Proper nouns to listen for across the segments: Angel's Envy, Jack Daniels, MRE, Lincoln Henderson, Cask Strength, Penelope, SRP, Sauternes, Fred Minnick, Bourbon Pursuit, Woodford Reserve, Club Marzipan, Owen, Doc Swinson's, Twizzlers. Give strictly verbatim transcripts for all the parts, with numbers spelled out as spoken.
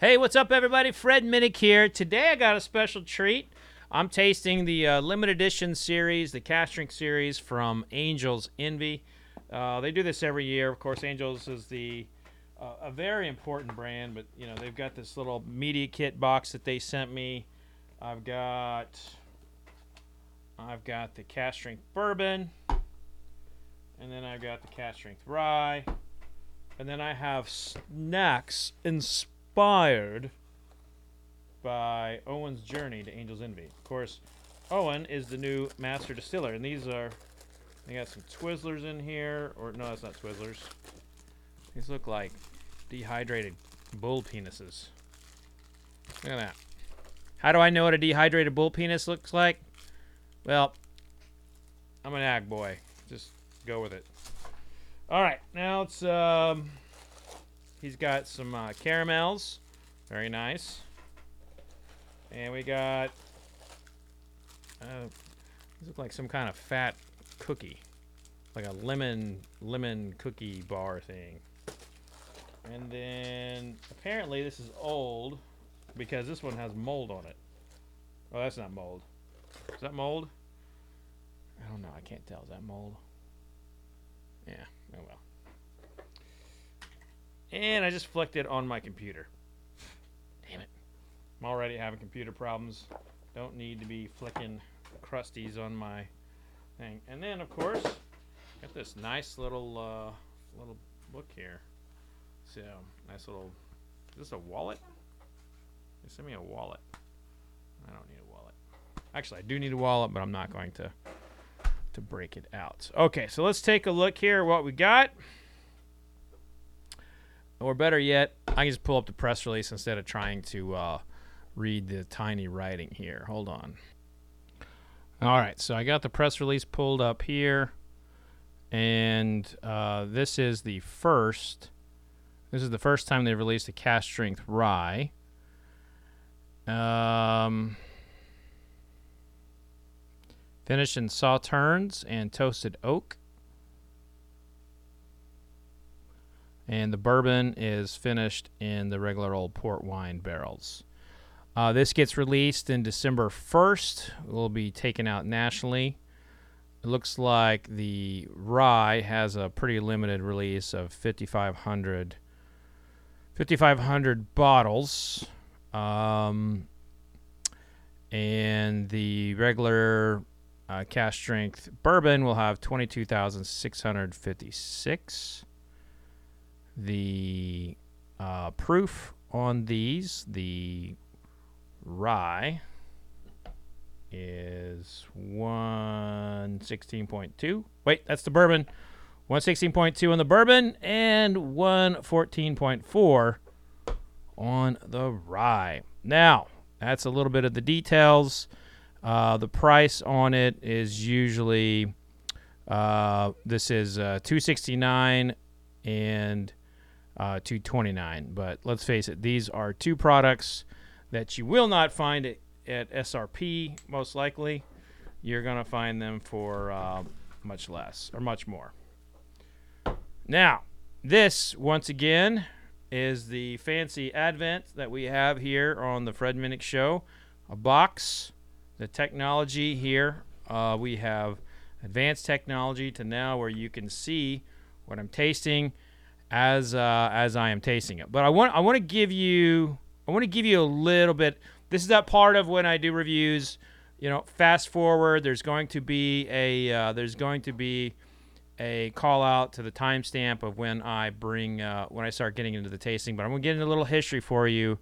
Hey, what's up, everybody? Fred Minnick here. Today I got a special treat. I'm tasting the uh, limited edition series, the Cask Strength series from Angel's Envy. Uh, they do this every year. Of course, Angel's is the uh, a very important brand, but you know they've got this little media kit box that they sent me. I've got I've got the Cask Strength bourbon, and then I've got the Cask Strength rye, and then I have snacks and. Inspired by Owen's journey to Angel's Envy. Of course, Owen is the new master distiller, and these are, they got some Twizzlers in here, or no, that's not Twizzlers. These look like dehydrated bull penises. Look at that. How do I know what a dehydrated bull penis looks like? Well, I'm an ag boy. Just go with it. All right, now it's, um... he's got some uh, caramels. Very nice. And we got... Uh, these look like some kind of fat cookie. Like a lemon lemon cookie bar thing. And then... apparently this is old, because this one has mold on it. Oh, that's not mold. Is that mold? I don't know. I can't tell. Is that mold? Yeah. Oh, well. And I just flicked it on my computer. Damn it. I'm already having computer problems. Don't need to be flicking crusties on my thing. And then, of course, got this nice little uh, little book here. So, nice little... Is this a wallet? They sent me a wallet. I don't need a wallet. Actually, I do need a wallet, but I'm not going to, to break it out. Okay, so let's take a look here at what we got. Or better yet, I can just pull up the press release instead of trying to uh, read the tiny writing here. Hold on. All right, so I got the press release pulled up here. And uh, this is the first. This is the first time they released a Cask Strength rye. Um, finished in sauternes and toasted oak. And the bourbon is finished in the regular old port wine barrels. Uh, this gets released in December first. It will be taken out nationally. It looks like the rye has a pretty limited release of fifty-five hundred bottles. Um, and the regular uh, Cask Strength bourbon will have twenty-two thousand six hundred fifty-six. The uh, proof on these, the rye, is one sixteen point two. Wait, that's the bourbon. one sixteen point two on the bourbon and one fourteen point four on the rye. Now, that's a little bit of the details. Uh, the price on it is usually, uh, this is uh, two sixty-nine and... Uh, two twenty-nine, but let's face it, these are two products that you will not find at, at S R P, most likely. You're going to find them for uh, much less, or much more. Now, this, once again, is the fancy advent that we have here on the Fred Minnick Show. A box, the technology here, uh, we have advanced technology to now where you can see what I'm tasting as uh, as I am tasting it. But I want I want to give you I want to give you a little bit. This is that part of when I do reviews, you know, fast forward. There's going to be a uh, there's going to be a call out to the timestamp of when I bring uh, when I start getting into the tasting. But I'm gonna get into a little history for you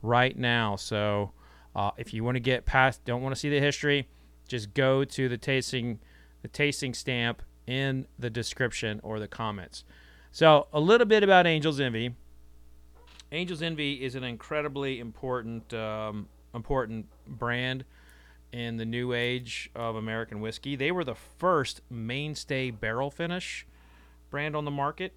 right now. So uh, if you want to get past, don't want to see the history, just go to the tasting the tasting stamp in the description or the comments. So, a little bit about Angel's Envy. Angel's Envy is an incredibly important um, important brand in the new age of American whiskey. They were the first mainstay barrel finish brand on the market.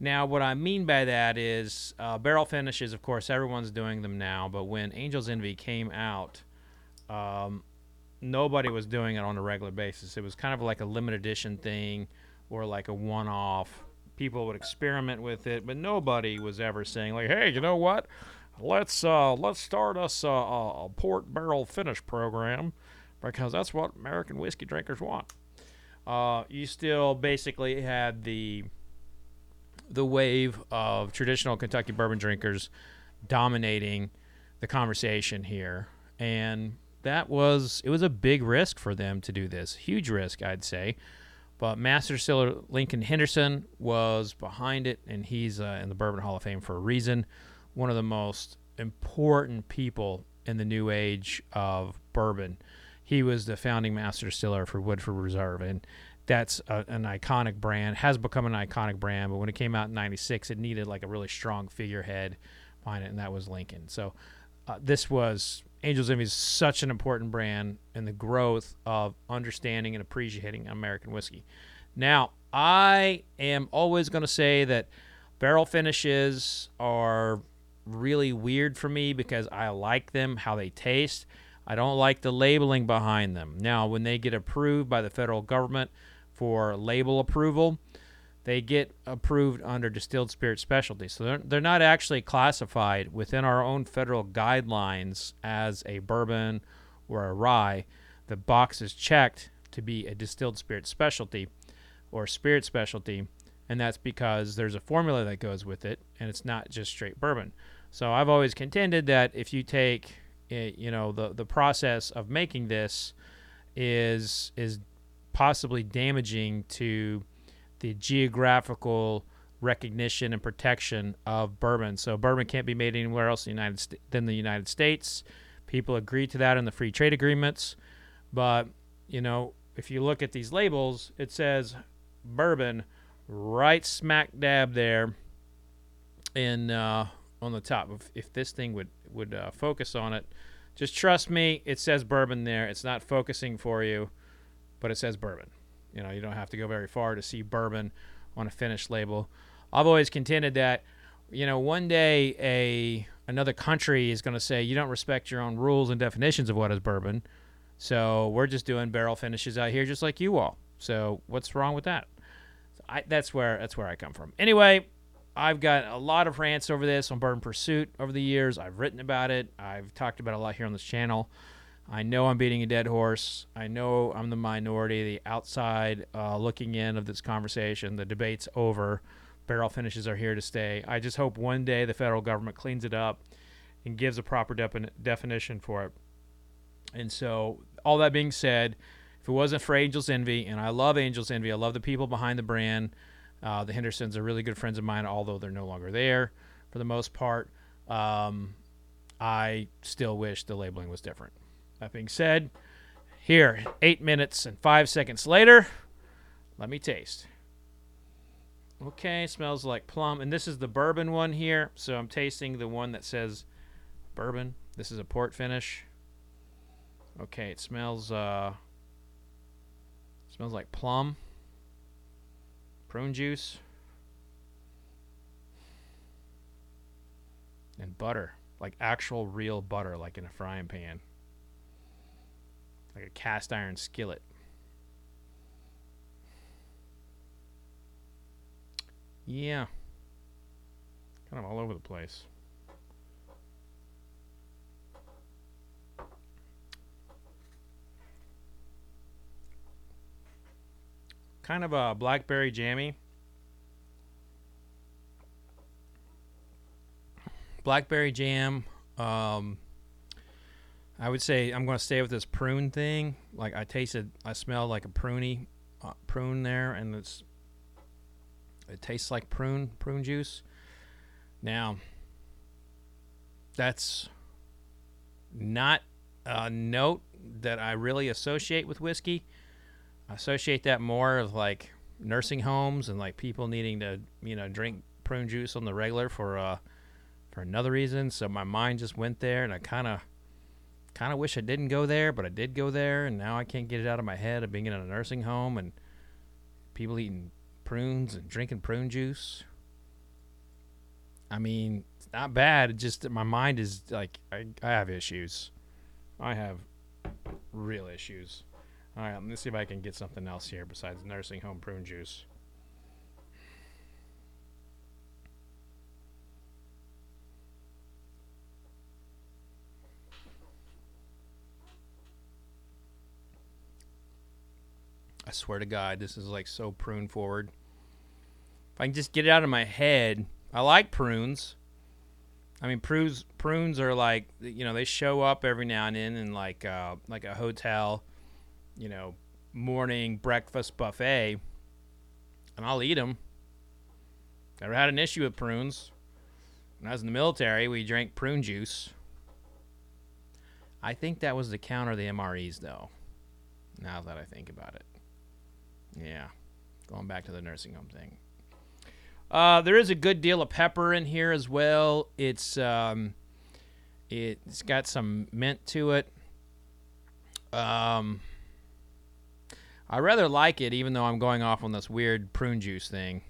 Now, what I mean by that is uh, barrel finishes, of course, everyone's doing them now, but when Angel's Envy came out, um, nobody was doing it on a regular basis. It was kind of like a limited edition thing or like a one-off. People would experiment with it, but nobody was ever saying, like, hey, you know what? let's uh, let's start us uh, a port barrel finish program, because that's what American whiskey drinkers want. Uh, you still basically had the the wave of traditional Kentucky bourbon drinkers dominating the conversation here, and that was it was a big risk for them to do this, huge risk, I'd say. But Master Distiller Lincoln Henderson was behind it, and he's uh, in the Bourbon Hall of Fame for a reason. One of the most important people in the new age of bourbon. He was the founding Master Distiller for Woodford Reserve, and that's a, an iconic brand, has become an iconic brand, but when it came out in ninety-six, it needed like a really strong figurehead behind it, and that was Lincoln. So uh, this was... Angel's Envy is such an important brand in the growth of understanding and appreciating American whiskey. Now, I am always going to say that barrel finishes are really weird for me because I like them, how they taste. I don't like the labeling behind them. Now, when they get approved by the federal government for label approval, they get approved under distilled spirit specialty. So they're, they're not actually classified within our own federal guidelines as a bourbon or a rye. The box is checked to be a distilled spirit specialty or spirit specialty, and that's because there's a formula that goes with it, and it's not just straight bourbon. So I've always contended that if you take it, you know, the, the process of making this is is possibly damaging to the geographical recognition and protection of bourbon. So bourbon can't be made anywhere else in the United St- than the United States. People agree to that in the free trade agreements. But, you know, if you look at these labels, it says bourbon right smack dab there in uh, on the top. If, if this thing would, would uh, focus on it, just trust me, it says bourbon there. It's not focusing for you, but it says bourbon. You know, you don't have to go very far to see bourbon on a finished label. I've always contended that, you know, one day a another country is going to say you don't respect your own rules and definitions of what is bourbon, so we're just doing barrel finishes out here just like you all. So what's wrong with that? So I, that's where that's where I come from. Anyway, I've got a lot of rants over this on Bourbon Pursuit over the years. I've written about it. I've talked about it a lot here on this channel. I know I'm beating a dead horse. I know I'm the minority, the outside uh, looking in of this conversation. The debate's over. Barrel finishes are here to stay. I just hope one day the federal government cleans it up and gives a proper de- definition for it. And so, all that being said, if it wasn't for Angel's Envy, and I love Angel's Envy, I love the people behind the brand. Uh, the Hendersons are really good friends of mine, although they're no longer there for the most part. Um, I still wish the labeling was different. That being said, here, eight minutes and five seconds later, let me taste. Okay, smells like plum. And this is the bourbon one here, so I'm tasting the one that says bourbon. This is a port finish. Okay, it smells uh, smells like plum, prune juice, and butter, like actual real butter, like in a frying pan. Like a cast iron skillet. Yeah. Kind of all over the place. Kind of a blackberry jammy. Blackberry jam. Um... I would say I'm going to stay with this prune thing. Like I tasted, I smelled like a pruney uh, prune there, and it's it tastes like prune prune juice. Now, that's not a note that I really associate with whiskey. I associate that more with like nursing homes and like people needing to, you know, drink prune juice on the regular for uh, for another reason. So my mind just went there, and I kind of. Kind of wish I didn't go there, but I did go there, and now I can't get it out of my head of being in a nursing home and people eating prunes and drinking prune juice. I mean, it's not bad. It's just that my mind is like, I, I have issues. I have real issues. All right, let's see if I can get something else here besides nursing home prune juice. I swear to God, this is like so prune forward. If I can just get it out of my head. I like prunes. I mean, prunes prunes are like, you know, they show up every now and then in like uh, like a hotel, you know, morning breakfast buffet, and I'll eat them. Never had an issue with prunes. When I was in the military, we drank prune juice. I think that was to counter the M R Es, though, now that I think about it. Yeah, going back to the nursing home thing. Uh, there is a good deal of pepper in here as well. It's um, it's got some mint to it. Um, I rather like it, even though I'm going off on this weird prune juice thing.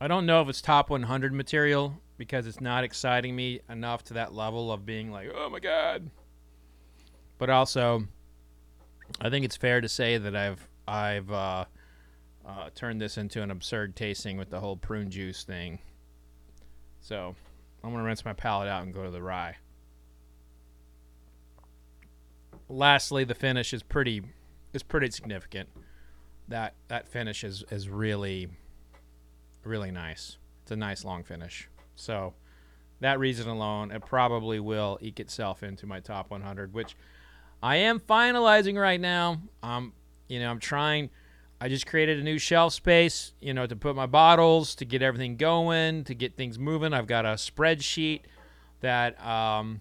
I don't know if it's top one hundred material, because it's not exciting me enough to that level of being like, oh my God. But also, I think it's fair to say that I've I've uh, uh, turned this into an absurd tasting with the whole prune juice thing. So I'm going to rinse my palate out and go to the rye. Lastly, the finish is pretty is pretty significant. That that finish is, is really, really nice. It's a nice long finish. So that reason alone, it probably will eke itself into my top one hundred, which I am finalizing right now. Um, you know, I'm trying. I just created a new shelf space, you know, to put my bottles, to get everything going, to get things moving. I've got a spreadsheet that um,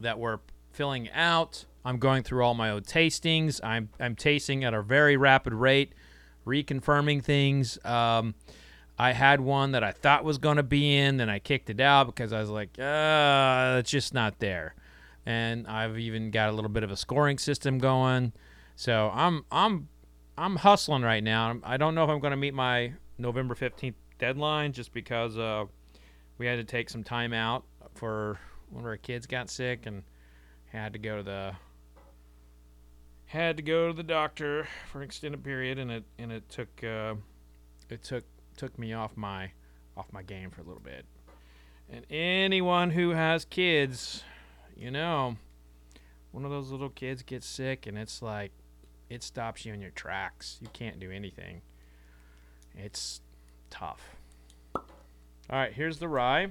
that we're filling out. I'm going through all my old tastings. I'm I'm tasting at a very rapid rate, reconfirming things. Um, I had one that I thought was going to be in, then I kicked it out because I was like, uh, it's just not there. And I've even got a little bit of a scoring system going. So I'm I'm I'm hustling right now. I don't know if I'm going to meet my November fifteenth deadline, just because uh, we had to take some time out for one of our kids got sick and had to go to the had to go to the doctor for an extended period, and it and it took uh, it took took me off my off my game for a little bit. And anyone who has kids, you know, one of those little kids gets sick and it's like it stops you in your tracks. You can't do anything. It's tough. All right, here's the rye.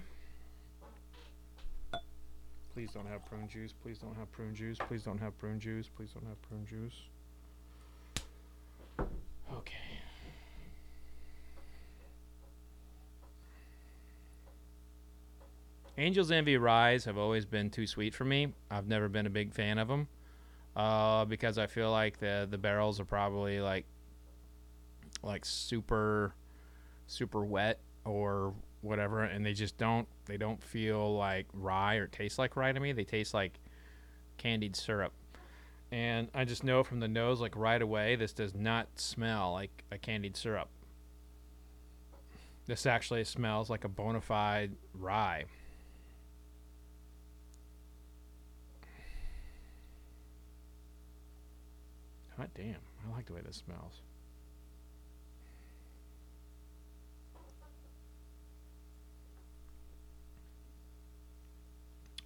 Please don't have prune juice. Please don't have prune juice. Please don't have prune juice. Please don't have prune juice. Okay. Angel's Envy ryes have always been too sweet for me. I've never been a big fan of them uh, because I feel like the the barrels are probably like like super super wet or whatever, and they just don't they don't feel like rye or taste like rye to me. They taste like candied syrup, and I just know from the nose like right away this does not smell like a candied syrup. This actually smells like a bona fide rye. God damn, I like the way this smells.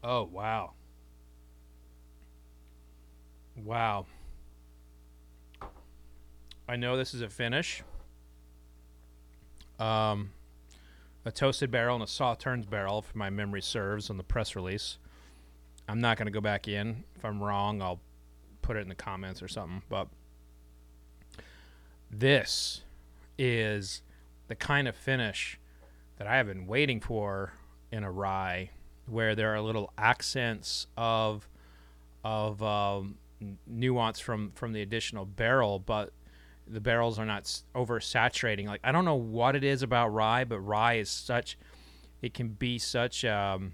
Oh, wow. Wow. I know this is a finish. Um, a toasted barrel and a Sauternes barrel, if my memory serves, on the press release. I'm not going to go back in. If I'm wrong, I'll put it in the comments or something, but this is the kind of finish that I have been waiting for in a rye, where there are little accents of of um, nuance from from the additional barrel, but the barrels are not oversaturating. Like, I don't know what it is about rye, but rye is such it can be such um,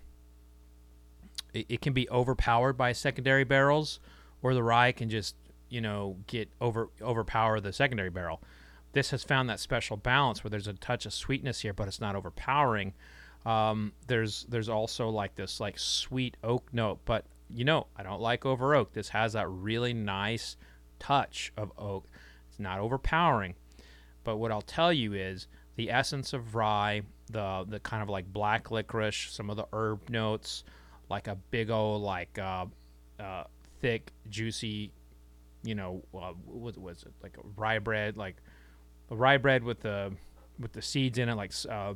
it, it can be overpowered by secondary barrels. Or the rye can just, you know, get over overpower the secondary barrel. This has found that special balance where there's a touch of sweetness here, but it's not overpowering. Um, there's there's also like this like sweet oak note, but you know, I don't like over oak. This has that really nice touch of oak. It's not overpowering. But what I'll tell you is the essence of rye, the the kind of like black licorice, some of the herb notes, like a big old like uh, uh, thick, juicy, you know, uh, what was it, like a rye bread, like a rye bread with the with the seeds in it, like uh,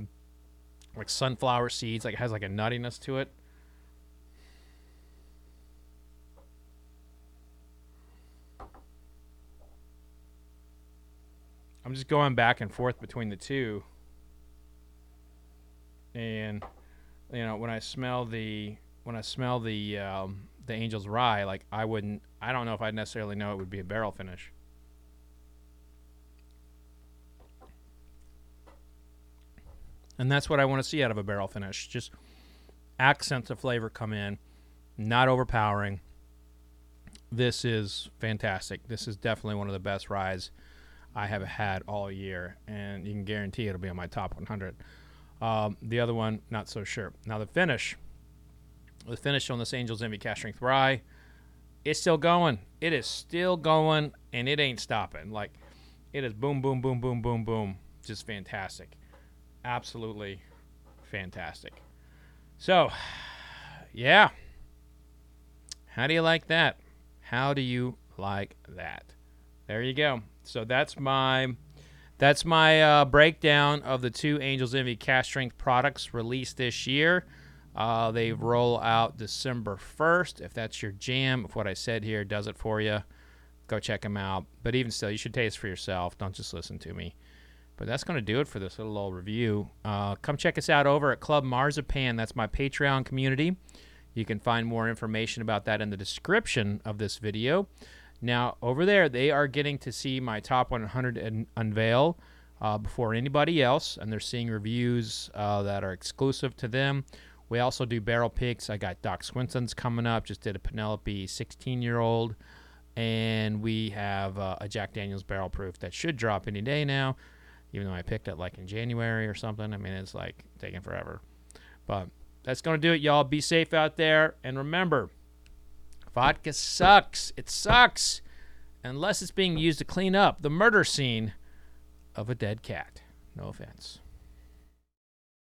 like sunflower seeds, like it has like a nuttiness to it. I'm just going back and forth between the two. And you know, when I smell the when I smell the um, the Angel's Rye, like I wouldn't I don't know if I'd necessarily know it would be a barrel finish. And that's what I want to see out of a barrel finish. Just accents of flavor come in, not overpowering. This is fantastic. This is definitely one of the best ryes I have had all year, and you can guarantee it'll be on my top one hundred. Um, the other one, not so sure. Now the finish, the finish on this Angel's Envy Cask Strength Rye, it's still going. It is still going, and it ain't stopping. Like it is boom, boom, boom, boom, boom, boom. Just fantastic, absolutely fantastic. So, yeah, how do you like that? How do you like that? There you go. So that's my that's my uh, breakdown of the two Angel's Envy Cask Strength products released this year. Uh, they roll out December first. If that's your jam, if what I said here does it for you, go check them out. But even still, you should taste for yourself. Don't just listen to me. But that's going to do it for this little old review. Uh, come check us out over at Club Marzipan. That's my Patreon community. You can find more information about that in the description of this video. Now, over there, they are getting to see my Top one hundred un- unveil uh, before anybody else, and they're seeing reviews uh, that are exclusive to them. We also do barrel picks. I got Doc Swinson's coming up. Just did a Penelope sixteen-year-old, and we have uh, a Jack Daniels barrel proof that should drop any day now, even though I picked it like in January or something. I mean, it's like taking forever. But that's going to do it, y'all. Be safe out there, and remember, vodka sucks. It sucks. Unless it's being used to clean up the murder scene of a dead cat. No offense.